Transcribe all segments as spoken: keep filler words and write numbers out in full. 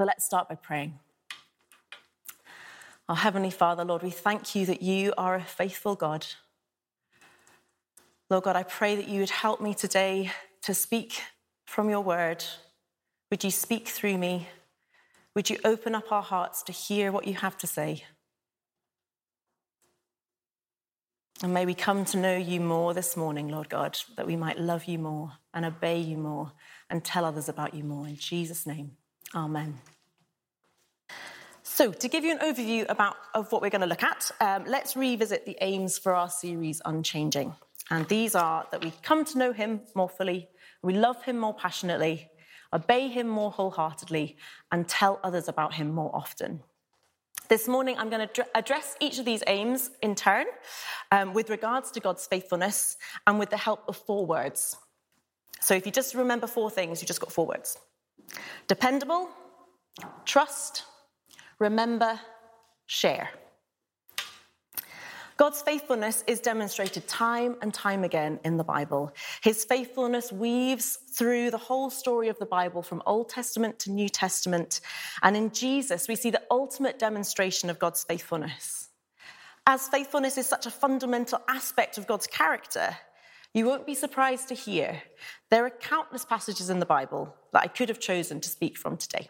But let's start by praying. Our Heavenly Father, Lord, we thank you that you are a faithful God. Lord God, I pray that you would help me today to speak from your word. Would you speak through me? Would you open up our hearts to hear what you have to say? And may we come to know you more this morning, Lord God, that we might love you more and obey you more and tell others about you more. In Jesus' name, amen. So to give you an overview about of what we're going to look at, um, let's revisit the aims for our series, Unchanging. And these are that we come to know him more fully, we love him more passionately, obey him more wholeheartedly, and tell others about him more often. This morning, I'm going to address each of these aims in turn um, with regards to God's faithfulness and with the help of four words. So if you just remember four things, you've just got four words. Dependable, trust, remember, share. God's faithfulness is demonstrated time and time again in the Bible. His faithfulness weaves through the whole story of the Bible from Old Testament to New Testament. And in Jesus, we see the ultimate demonstration of God's faithfulness. As faithfulness is such a fundamental aspect of God's character, you won't be surprised to hear there are countless passages in the Bible that I could have chosen to speak from today.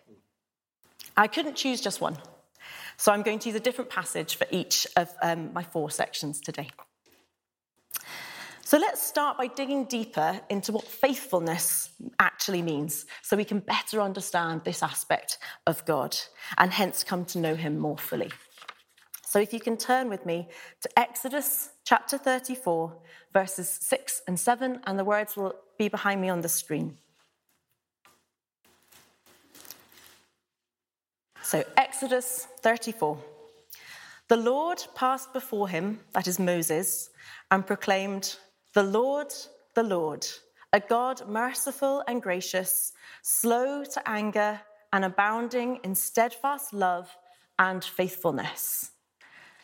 I couldn't choose just one. So I'm going to use a different passage for each of um, my four sections today. So let's start by digging deeper into what faithfulness actually means, so we can better understand this aspect of God and hence come to know him more fully. So if you can turn with me to Exodus chapter thirty-four, verses six and seven, and the words will be behind me on the screen. So Exodus thirty-four, the Lord passed before him, that is Moses, and proclaimed, "The Lord, the Lord, a God merciful and gracious, slow to anger and abounding in steadfast love and faithfulness,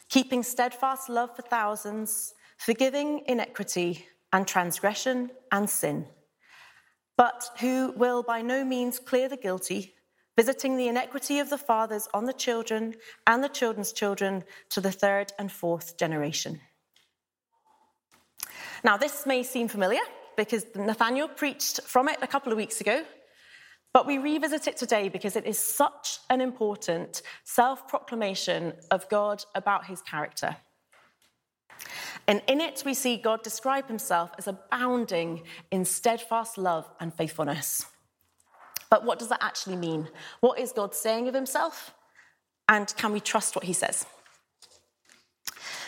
keeping steadfast love for thousands, forgiving iniquity and transgression and sin, but who will by no means clear the guilty, visiting the iniquity of the fathers on the children and the children's children to the third and fourth generation." Now, this may seem familiar because Nathaniel preached from it a couple of weeks ago, but we revisit it today because it is such an important self-proclamation of God about his character. And in it, we see God describe himself as abounding in steadfast love and faithfulness. But what does that actually mean? What is God saying of himself? And can we trust what he says?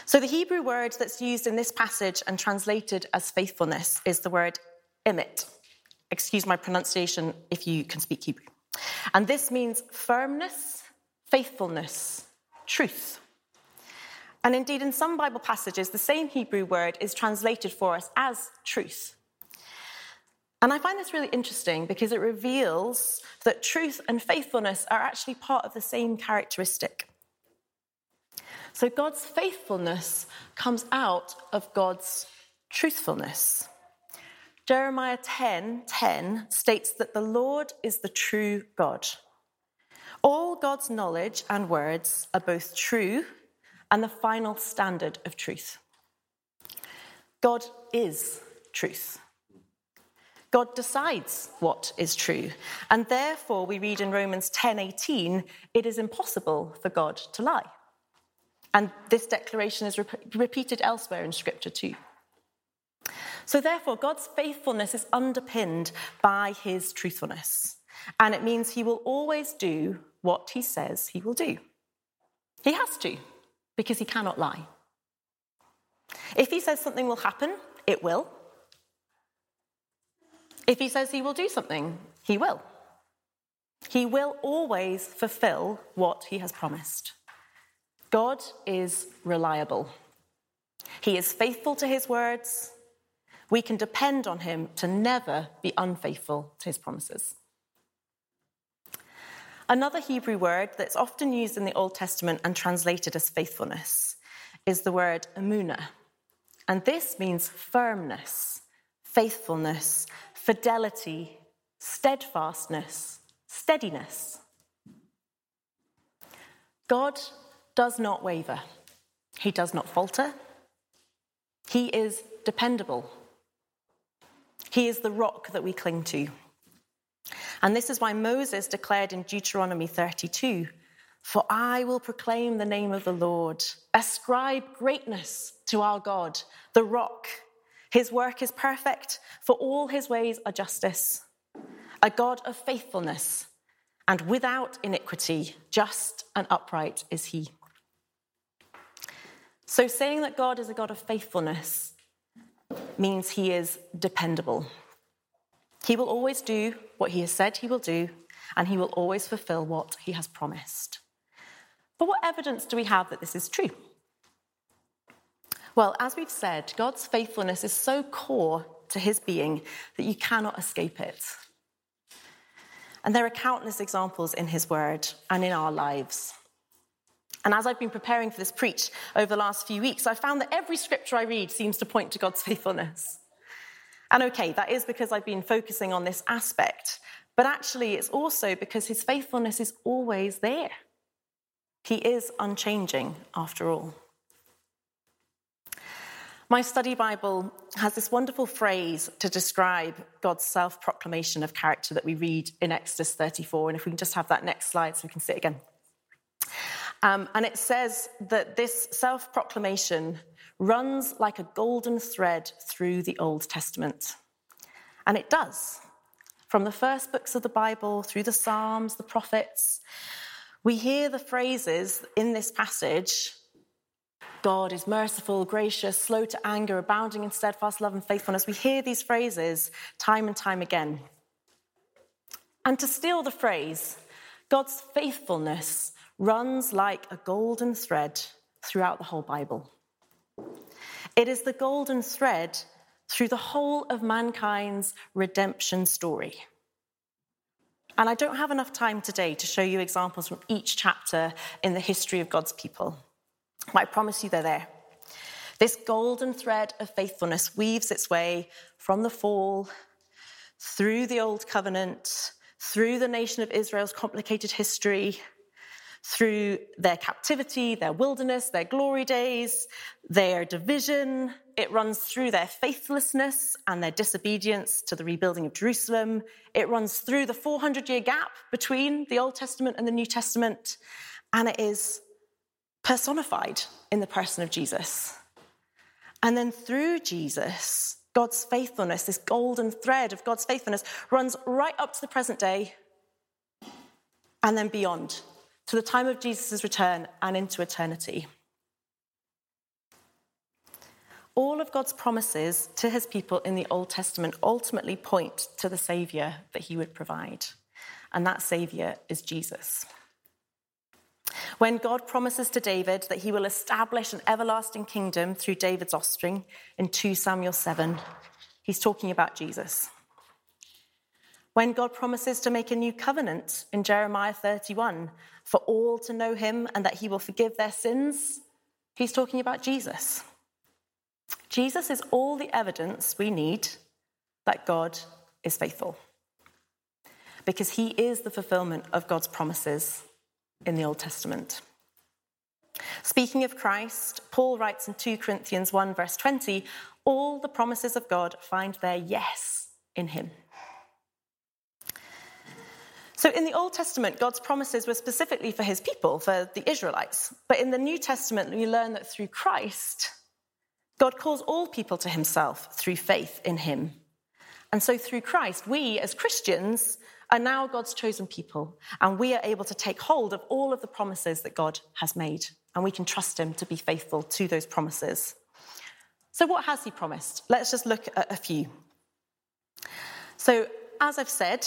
So the Hebrew word that's used in this passage and translated as faithfulness is the word emet. Excuse my pronunciation if you can speak Hebrew. And this means firmness, faithfulness, truth. And indeed, in some Bible passages, the same Hebrew word is translated for us as truth. And I find this really interesting because it reveals that truth and faithfulness are actually part of the same characteristic. So God's faithfulness comes out of God's truthfulness. Jeremiah ten ten states that the Lord is the true God. All God's knowledge and words are both true and the final standard of truth. God is truth. God decides what is true, and therefore we read in Romans ten eighteen, it is impossible for God to lie. And this declaration is re- repeated elsewhere in Scripture too. So therefore, God's faithfulness is underpinned by his truthfulness, and it means he will always do what he says he will do. He has to, because he cannot lie. If he says something will happen, it will. If he says he will do something, he will. He will always fulfill what he has promised. God is reliable. He is faithful to his words. We can depend on him to never be unfaithful to his promises. Another Hebrew word that's often used in the Old Testament and translated as faithfulness is the word emunah. And this means firmness, faithfulness, fidelity, steadfastness, steadiness. God does not waver. He does not falter. He is dependable. He is the rock that we cling to. And this is why Moses declared in Deuteronomy thirty-two, "For I will proclaim the name of the Lord. Ascribe greatness to our God, the rock. His work is perfect, for all his ways are justice. A God of faithfulness and without iniquity, just and upright is he." So saying that God is a God of faithfulness means he is dependable. He will always do what he has said he will do, and he will always fulfill what he has promised. But what evidence do we have that this is true? Well, as we've said, God's faithfulness is so core to his being that you cannot escape it. And there are countless examples in his word and in our lives. And as I've been preparing for this preach over the last few weeks, I've found that every scripture I read seems to point to God's faithfulness. And okay, that is because I've been focusing on this aspect, but actually it's also because his faithfulness is always there. He is unchanging after all. My study Bible has this wonderful phrase to describe God's self-proclamation of character that we read in Exodus thirty-four. And if we can just have that next slide so we can see it again. Um, and it says that this self-proclamation runs like a golden thread through the Old Testament. And it does. From the first books of the Bible, through the Psalms, the prophets, we hear the phrases in this passage: God is merciful, gracious, slow to anger, abounding in steadfast love and faithfulness. We hear these phrases time and time again. And to steal the phrase, God's faithfulness runs like a golden thread throughout the whole Bible. It is the golden thread through the whole of mankind's redemption story. And I don't have enough time today to show you examples from each chapter in the history of God's people. But I promise you they're there. This golden thread of faithfulness weaves its way from the fall, through the Old Covenant, through the nation of Israel's complicated history, through their captivity, their wilderness, their glory days, their division. It runs through their faithlessness and their disobedience to the rebuilding of Jerusalem. It runs through the four hundred year gap between the Old Testament and the New Testament. And it is personified in the person of Jesus. And then through Jesus, God's faithfulness, this golden thread of God's faithfulness, runs right up to the present day and then beyond, to the time of Jesus' return and into eternity. All of God's promises to his people in the Old Testament ultimately point to the Saviour that he would provide, and that Saviour is Jesus. When God promises to David that he will establish an everlasting kingdom through David's offspring in Second Samuel seven, he's talking about Jesus. When God promises to make a new covenant in Jeremiah thirty-one for all to know him and that he will forgive their sins, he's talking about Jesus. Jesus is all the evidence we need that God is faithful, because he is the fulfillment of God's promises in the Old Testament. Speaking of Christ, Paul writes in Second Corinthians one verse twenty, all the promises of God find their yes in him. So in the Old Testament, God's promises were specifically for his people, for the Israelites. But in the New Testament, we learn that through Christ, God calls all people to himself through faith in him. And so through Christ, we as Christians are now God's chosen people, and we are able to take hold of all of the promises that God has made, and we can trust him to be faithful to those promises. So what has he promised? Let's just look at a few. So as I've said,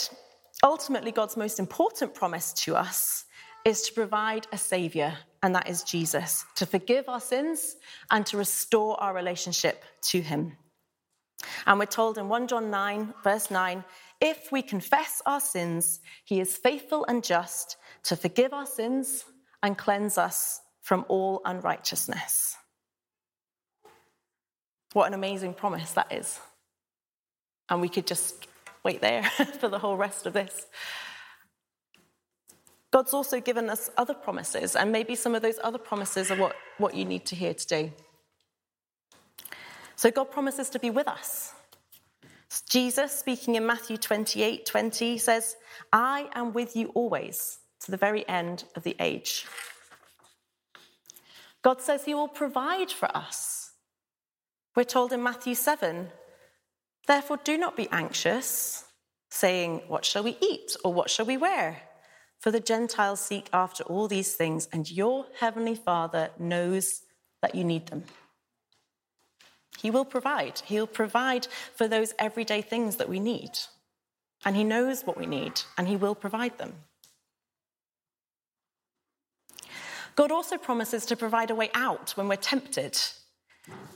ultimately God's most important promise to us is to provide a saviour, and that is Jesus, to forgive our sins and to restore our relationship to him. And we're told in First John nine, verse nine, if we confess our sins, he is faithful and just to forgive our sins and cleanse us from all unrighteousness. What an amazing promise that is. And we could just wait there for the whole rest of this. God's also given us other promises, and maybe some of those other promises are what, what you need to hear today. So God promises to be with us. Jesus, speaking in Matthew twenty-eight twenty, says, I am with you always, to the very end of the age. God says he will provide for us. We're told in Matthew seven, therefore do not be anxious, saying, what shall we eat or what shall we wear? For the Gentiles seek after all these things, and your heavenly Father knows that you need them. He will provide. He'll provide for those everyday things that we need. And he knows what we need, and he will provide them. God also promises to provide a way out when we're tempted.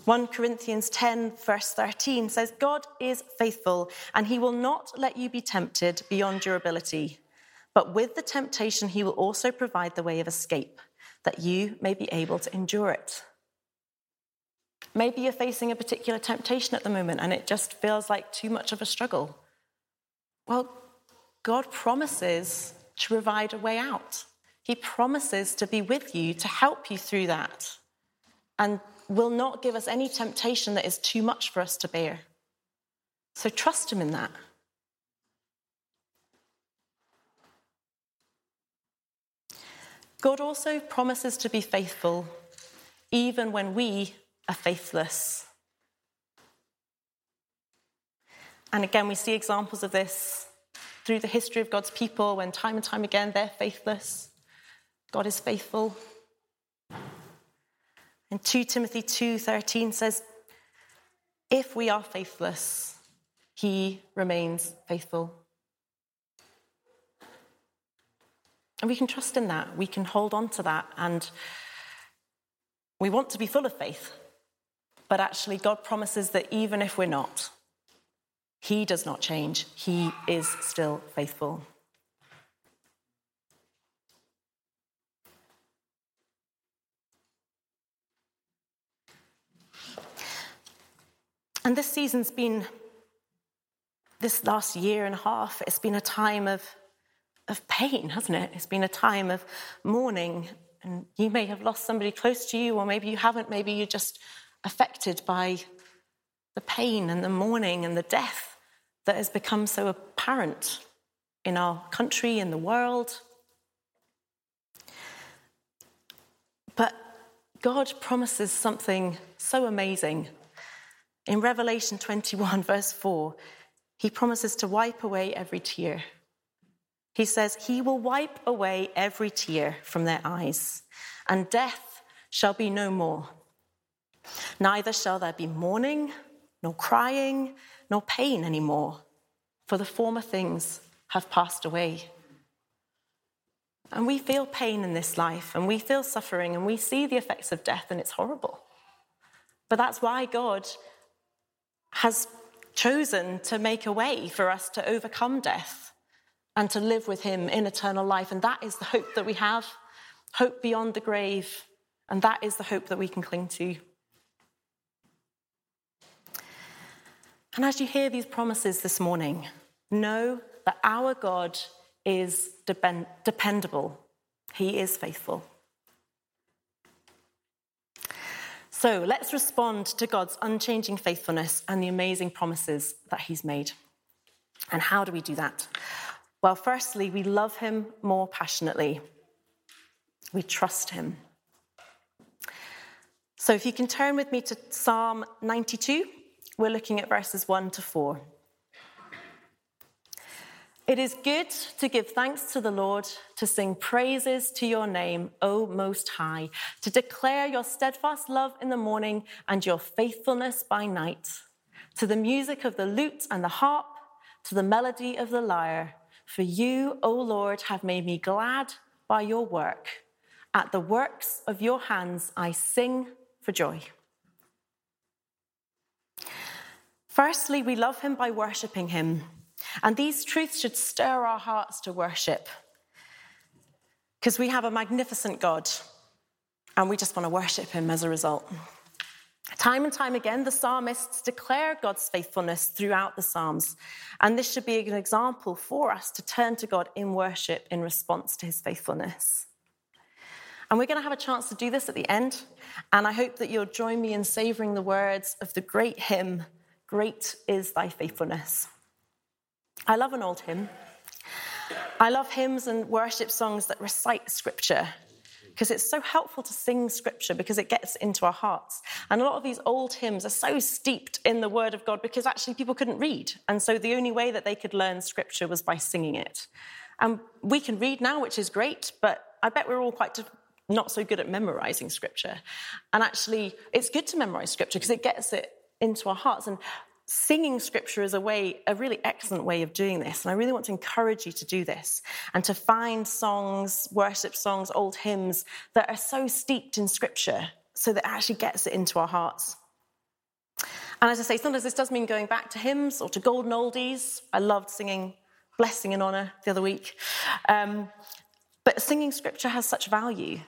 First Corinthians ten, verse thirteen says, God is faithful, and he will not let you be tempted beyond your ability. But with the temptation, he will also provide the way of escape, that you may be able to endure it. Maybe you're facing a particular temptation at the moment and it just feels like too much of a struggle. Well, God promises to provide a way out. He promises to be with you, to help you through that, and will not give us any temptation that is too much for us to bear. So trust him in that. God also promises to be faithful, even when we are faithless. And again, we see examples of this through the history of God's people, when time and time again they're faithless. God is faithful. And Second Timothy two thirteen says, if we are faithless, he remains faithful. And we can trust in that. We can hold on to that. And we want to be full of faith. But actually, God promises that even if we're not, he does not change. He is still faithful. And this season's been, this last year and a half, it's been a time of of pain, hasn't it? It's been a time of mourning, and you may have lost somebody close to you, or maybe you haven't. Maybe you're just affected by the pain and the mourning and the death that has become so apparent in our country, in the world. But God promises something so amazing. In Revelation twenty-one, verse four, he promises to wipe away every tear. He says, he will wipe away every tear from their eyes, and death shall be no more. Neither shall there be mourning, nor crying, nor pain anymore, for the former things have passed away. And we feel pain in this life, and we feel suffering, and we see the effects of death, and it's horrible. But that's why God has chosen to make a way for us to overcome death, and to live with him in eternal life. And that is the hope that we have, hope beyond the grave. And that is the hope that we can cling to. And as you hear these promises this morning, know that our God is depend- dependable. He is faithful. So let's respond to God's unchanging faithfulness and the amazing promises that he's made. And how do we do that? Well, firstly, we love him more passionately. We trust him. So if you can turn with me to Psalm ninety-two, we're looking at verses one to four. It is good to give thanks to the Lord, to sing praises to your name, O Most High, to declare your steadfast love in the morning and your faithfulness by night, to the music of the lute and the harp, to the melody of the lyre. For you, O Lord, have made me glad by your work. At the works of your hands, I sing for joy. Firstly, we love him by worshipping him. And these truths should stir our hearts to worship. Because we have a magnificent God, and we just want to worship him as a result. Time and time again, the psalmists declare God's faithfulness throughout the Psalms, and this should be an example for us to turn to God in worship in response to his faithfulness. And we're going to have a chance to do this at the end, and I hope that you'll join me in savouring the words of the great hymn, Great is Thy Faithfulness. I love an old hymn. I love hymns and worship songs that recite scripture, because it's so helpful to sing scripture because it gets into our hearts. And a lot of these old hymns are so steeped in the word of God because actually people couldn't read. And so the only way that they could learn scripture was by singing it. And we can read now, which is great, but I bet we're all quite not so good at memorizing scripture. And actually, it's good to memorize scripture because it gets it into our hearts. And singing scripture is a way, a really excellent way of doing this, and I really want to encourage you to do this and to find songs, worship songs, old hymns that are so steeped in scripture so that it actually gets it into our hearts. And as I say, sometimes this does mean going back to hymns or to golden oldies. I loved singing Blessing and Honour the other week. Um, but singing scripture has such value.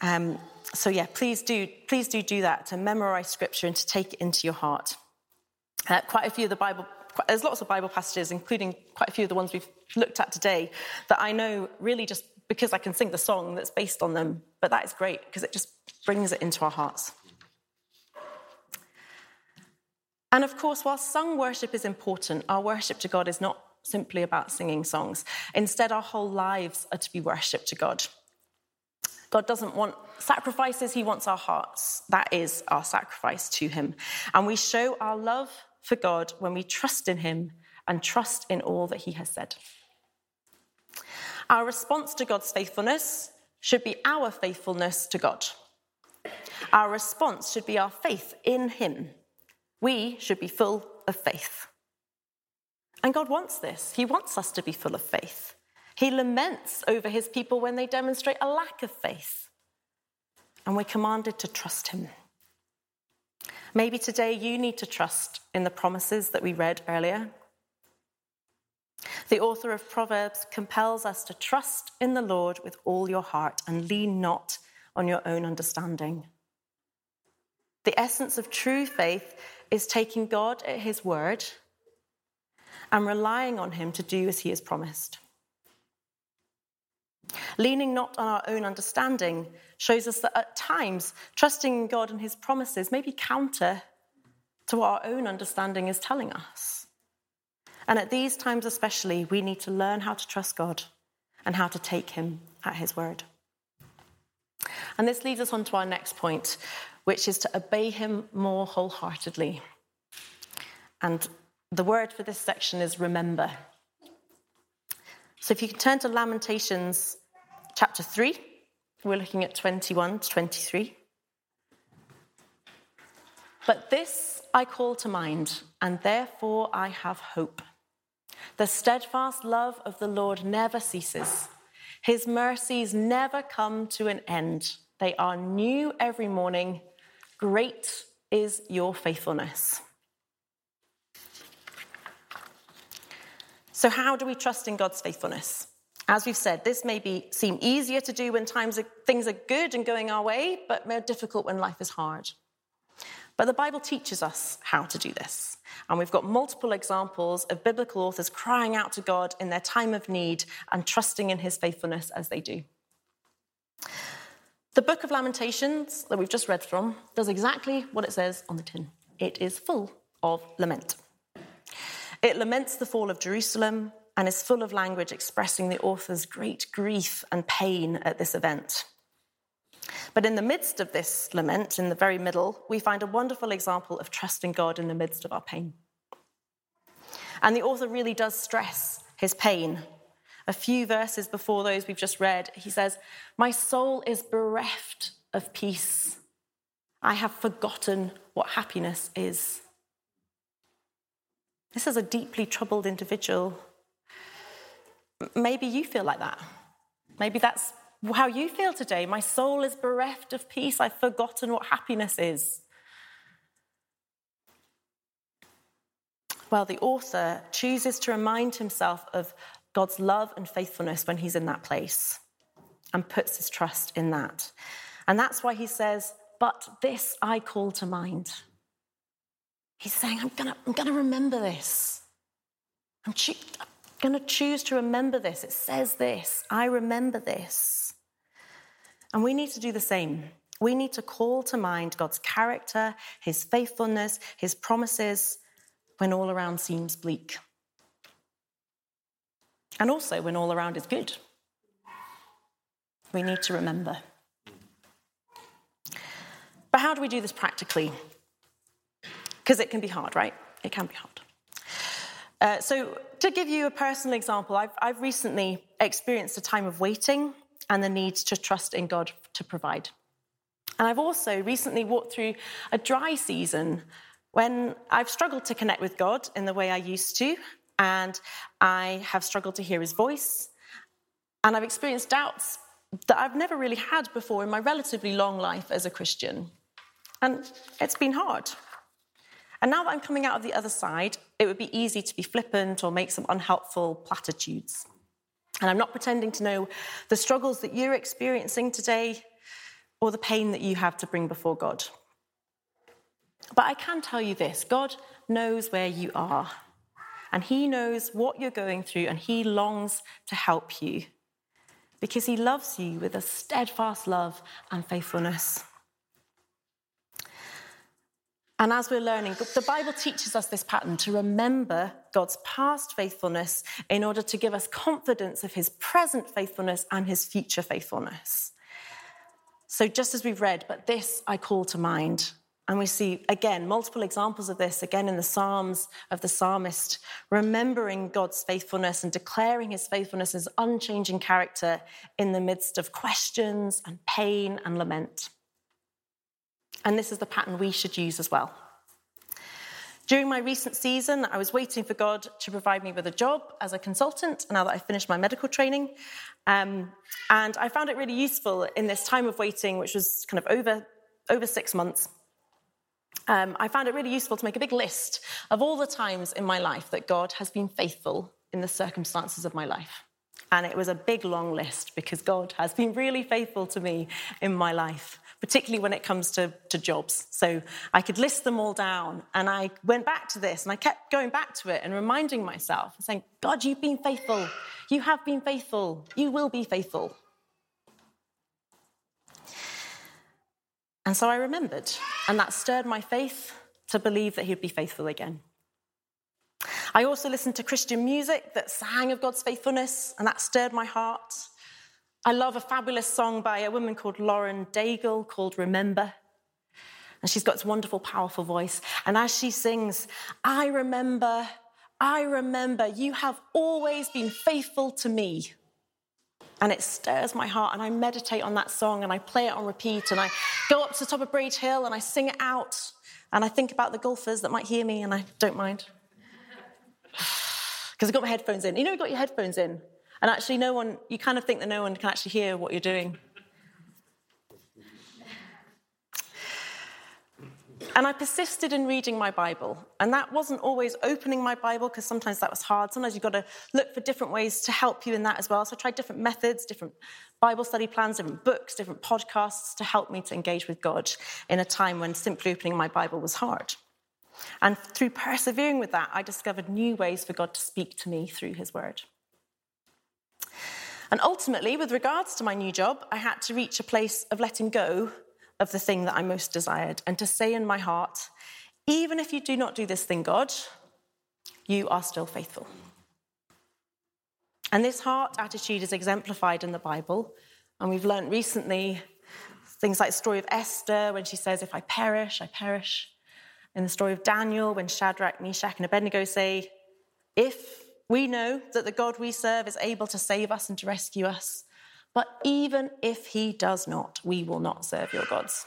Um, so yeah, please do, please do do that, to memorise scripture and to take it into your heart. Uh, quite a few of the Bible, quite, there's lots of Bible passages, including quite a few of the ones we've looked at today, that I know really just because I can sing the song that's based on them, but that is great because it just brings it into our hearts. And of course, while sung worship is important, our worship to God is not simply about singing songs. Instead, our whole lives are to be worship to God. God doesn't want sacrifices, he wants our hearts. That is our sacrifice to him. And we show our love for God when we trust in him and trust in all that he has said. Our response to God's faithfulness should be our faithfulness to God. Our response should be our faith in him. We should be full of faith. And God wants this. He wants us to be full of faith. He laments over his people when they demonstrate a lack of faith. And we're commanded to trust him. Maybe today you need to trust in the promises that we read earlier. The author of Proverbs compels us to trust in the Lord with all your heart and lean not on your own understanding. The essence of true faith is taking God at his word and relying on him to do as he has promised. Leaning not on our own understanding shows us that at times trusting in God and his promises may be counter to what our own understanding is telling us. And at these times especially, we need to learn how to trust God and how to take him at his word. And this leads us on to our next point, which is to obey him more wholeheartedly. And the word for this section is remember. So if you can turn to Lamentations chapter three, we're looking at twenty-one to twenty-three. But this I call to mind, and therefore I have hope. The steadfast love of the Lord never ceases. His mercies never come to an end. They are new every morning. Great is your faithfulness. So how do we trust in God's faithfulness? As we've said, this may be, seem easier to do when times are, things are good and going our way, but more difficult when life is hard. But the Bible teaches us how to do this. And we've got multiple examples of biblical authors crying out to God in their time of need and trusting in his faithfulness as they do. The book of Lamentations that we've just read from does exactly what it says on the tin. It is full of lament. It laments the fall of Jerusalem and is full of language expressing the author's great grief and pain at this event. But in the midst of this lament, in the very middle, we find a wonderful example of trusting God in the midst of our pain. And the author really does stress his pain. A few verses before those we've just read, he says, "My soul is bereft of peace. I have forgotten what happiness is." This is a deeply troubled individual. Maybe you feel like that. Maybe that's how you feel today. My soul is bereft of peace. I've forgotten what happiness is. Well, the author chooses to remind himself of God's love and faithfulness when he's in that place and puts his trust in that. And that's why he says, but this I call to mind. He's saying, I'm going to I'm going to remember this. I'm, cho- I'm going to choose to remember this. It says this. I remember this. And we need to do the same. We need to call to mind God's character, his faithfulness, his promises, when all around seems bleak. And also when all around is good. We need to remember. But how do we do this practically? Because it can be hard, right? It can be hard. Uh, so to give you a personal example, I've, I've recently experienced a time of waiting and the need to trust in God to provide. And I've also recently walked through a dry season when I've struggled to connect with God in the way I used to, and I have struggled to hear his voice, and I've experienced doubts that I've never really had before in my relatively long life as a Christian. And it's been hard. And now that I'm coming out of the other side, it would be easy to be flippant or make some unhelpful platitudes. And I'm not pretending to know the struggles that you're experiencing today or the pain that you have to bring before God. But I can tell you this, God knows where you are, and he knows what you're going through, and he longs to help you because he loves you with a steadfast love and faithfulness. And as we're learning, the Bible teaches us this pattern to remember God's past faithfulness in order to give us confidence of his present faithfulness and his future faithfulness. So just as we've read, but this I call to mind. And we see, again, multiple examples of this, again, in the Psalms of the psalmist, remembering God's faithfulness and declaring his faithfulness as unchanging character in the midst of questions and pain and lament. And this is the pattern we should use as well. During my recent season, I was waiting for God to provide me with a job as a consultant now that I finished my medical training. Um, and I found it really useful in this time of waiting, which was kind of over, over six months. Um, I found it really useful to make a big list of all the times in my life that God has been faithful in the circumstances of my life. And it was a big, long list because God has been really faithful to me in my life, particularly when it comes to, to jobs. So I could list them all down, and I went back to this, and I kept going back to it and reminding myself and saying, God, you've been faithful. You have been faithful. You will be faithful. And so I remembered, and that stirred my faith to believe that he'd be faithful again. I also listened to Christian music that sang of God's faithfulness, and that stirred my heart. I love a fabulous song by a woman called Lauren Daigle called Remember. And she's got this wonderful, powerful voice. And as she sings, I remember, I remember, you have always been faithful to me. And it stirs my heart, and I meditate on that song, and I play it on repeat, and I go up to the top of Braid Hill, and I sing it out, and I think about the golfers that might hear me, and I don't mind. Because I've got my headphones in. You know, you've got your headphones in, and actually no one, you kind of think that no one can actually hear what you're doing. And I persisted in reading my Bible. And that wasn't always opening my Bible, because sometimes that was hard. Sometimes you've got to look for different ways to help you in that as well. So I tried different methods, different Bible study plans, different books, different podcasts to help me to engage with God in a time when simply opening my Bible was hard. And through persevering with that, I discovered new ways for God to speak to me through his word. And ultimately, with regards to my new job, I had to reach a place of letting go of the thing that I most desired, and to say in my heart, even if you do not do this thing, God, you are still faithful. And this heart attitude is exemplified in the Bible, and we've learned recently things like the story of Esther, when she says, if I perish, I perish. In the story of Daniel, when Shadrach, Meshach, and Abednego say, if we know that the God we serve is able to save us and to rescue us, but even if he does not, we will not serve your gods.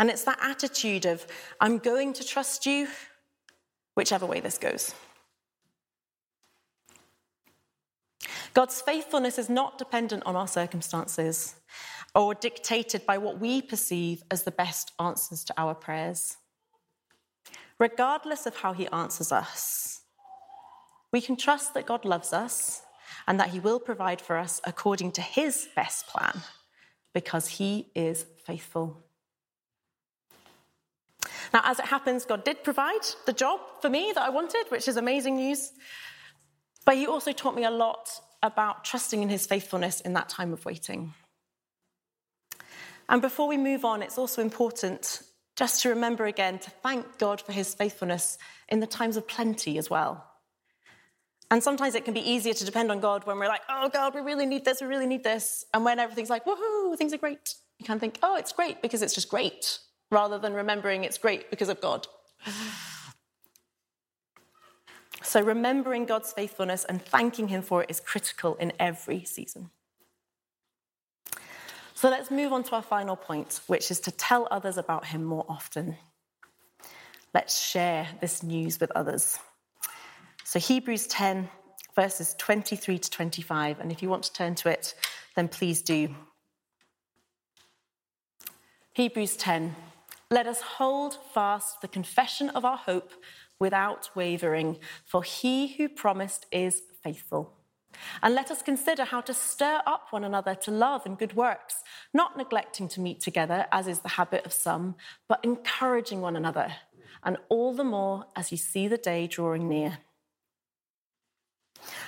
And it's that attitude of, I'm going to trust you, whichever way this goes. God's faithfulness is not dependent on our circumstances or dictated by what we perceive as the best answers to our prayers. Regardless of how he answers us, we can trust that God loves us and that he will provide for us according to his best plan, because he is faithful. Now, as it happens, God did provide the job for me that I wanted, which is amazing news. But he also taught me a lot about trusting in his faithfulness in that time of waiting. And before we move on, it's also important just to remember again to thank God for his faithfulness in the times of plenty as well. And sometimes it can be easier to depend on God when we're like, oh, God, we really need this, we really need this. And when everything's like, woohoo, things are great. You kind of think, oh, it's great because it's just great, rather than remembering it's great because of God. So remembering God's faithfulness and thanking him for it is critical in every season. So let's move on to our final point, which is to tell others about him more often. Let's share this news with others. So Hebrews ten, verses twenty-three to twenty-five, and if you want to turn to it, then please do. Hebrews ten, let us hold fast the confession of our hope without wavering, for he who promised is faithful. And let us consider how to stir up one another to love and good works, not neglecting to meet together, as is the habit of some, but encouraging one another, and all the more as you see the day drawing near.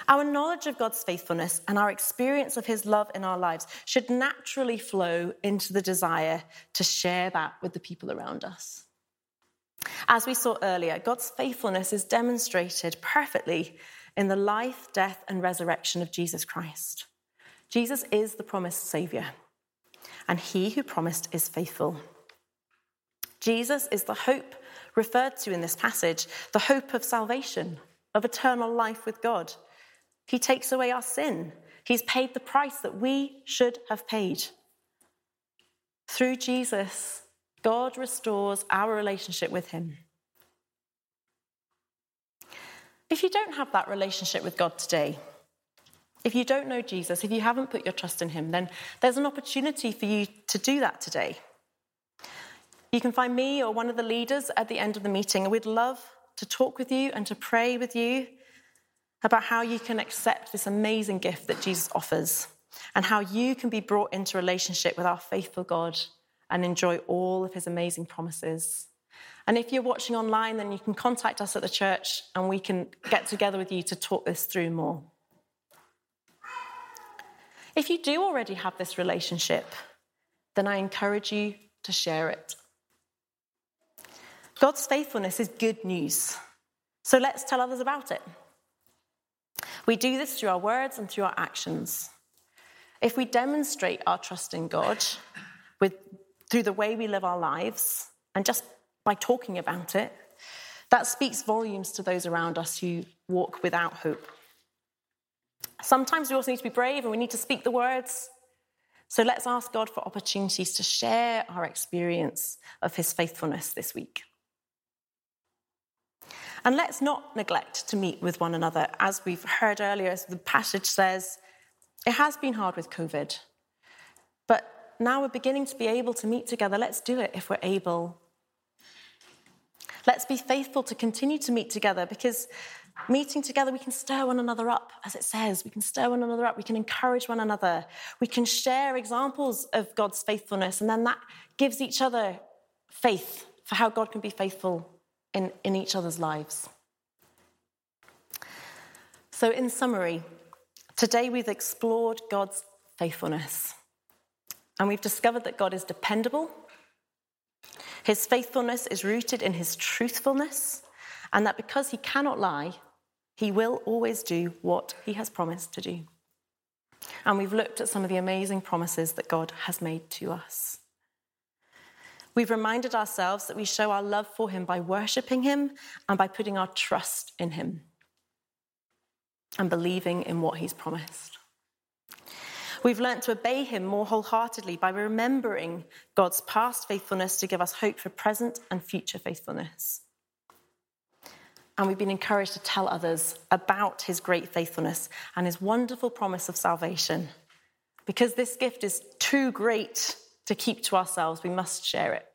Our knowledge of God's faithfulness and our experience of his love in our lives should naturally flow into the desire to share that with the people around us. As we saw earlier, God's faithfulness is demonstrated perfectly in the life, death, and resurrection of Jesus Christ. Jesus is the promised Saviour, and he who promised is faithful. Jesus is the hope referred to in this passage, the hope of salvation, of eternal life with God. He takes away our sin. He's paid the price that we should have paid. Through Jesus, God restores our relationship with him. If you don't have that relationship with God today, if you don't know Jesus, if you haven't put your trust in him, then there's an opportunity for you to do that today. You can find me or one of the leaders at the end of the meeting, and we'd love to talk with you and to pray with you about how you can accept this amazing gift that Jesus offers and how you can be brought into relationship with our faithful God and enjoy all of his amazing promises. And if you're watching online, then you can contact us at the church and we can get together with you to talk this through more. If you do already have this relationship, then I encourage you to share it. God's faithfulness is good news, so let's tell others about it. We do this through our words and through our actions. If we demonstrate our trust in God with, through the way we live our lives and just by talking about it, that speaks volumes to those around us who walk without hope. Sometimes we also need to be brave and we need to speak the words. So let's ask God for opportunities to share our experience of his faithfulness this week. And let's not neglect to meet with one another. As we've heard earlier, as the passage says, it has been hard with COVID. But now we're beginning to be able to meet together. Let's do it if we're able. Let's be faithful to continue to meet together, because meeting together, we can stir one another up, as it says. We can stir one another up. We can encourage one another. We can share examples of God's faithfulness, and then that gives each other faith for how God can be faithful in, in each other's lives. So in summary, today we've explored God's faithfulness, and we've discovered that God is dependable. His faithfulness is rooted in his truthfulness, and that because he cannot lie, he will always do what he has promised to do. And we've looked at some of the amazing promises that God has made to us. We've reminded ourselves that we show our love for him by worshipping him and by putting our trust in him and believing in what he's promised. We've learnt to obey him more wholeheartedly by remembering God's past faithfulness to give us hope for present and future faithfulness. And we've been encouraged to tell others about his great faithfulness and his wonderful promise of salvation. Because this gift is too great to keep to ourselves, we must share it.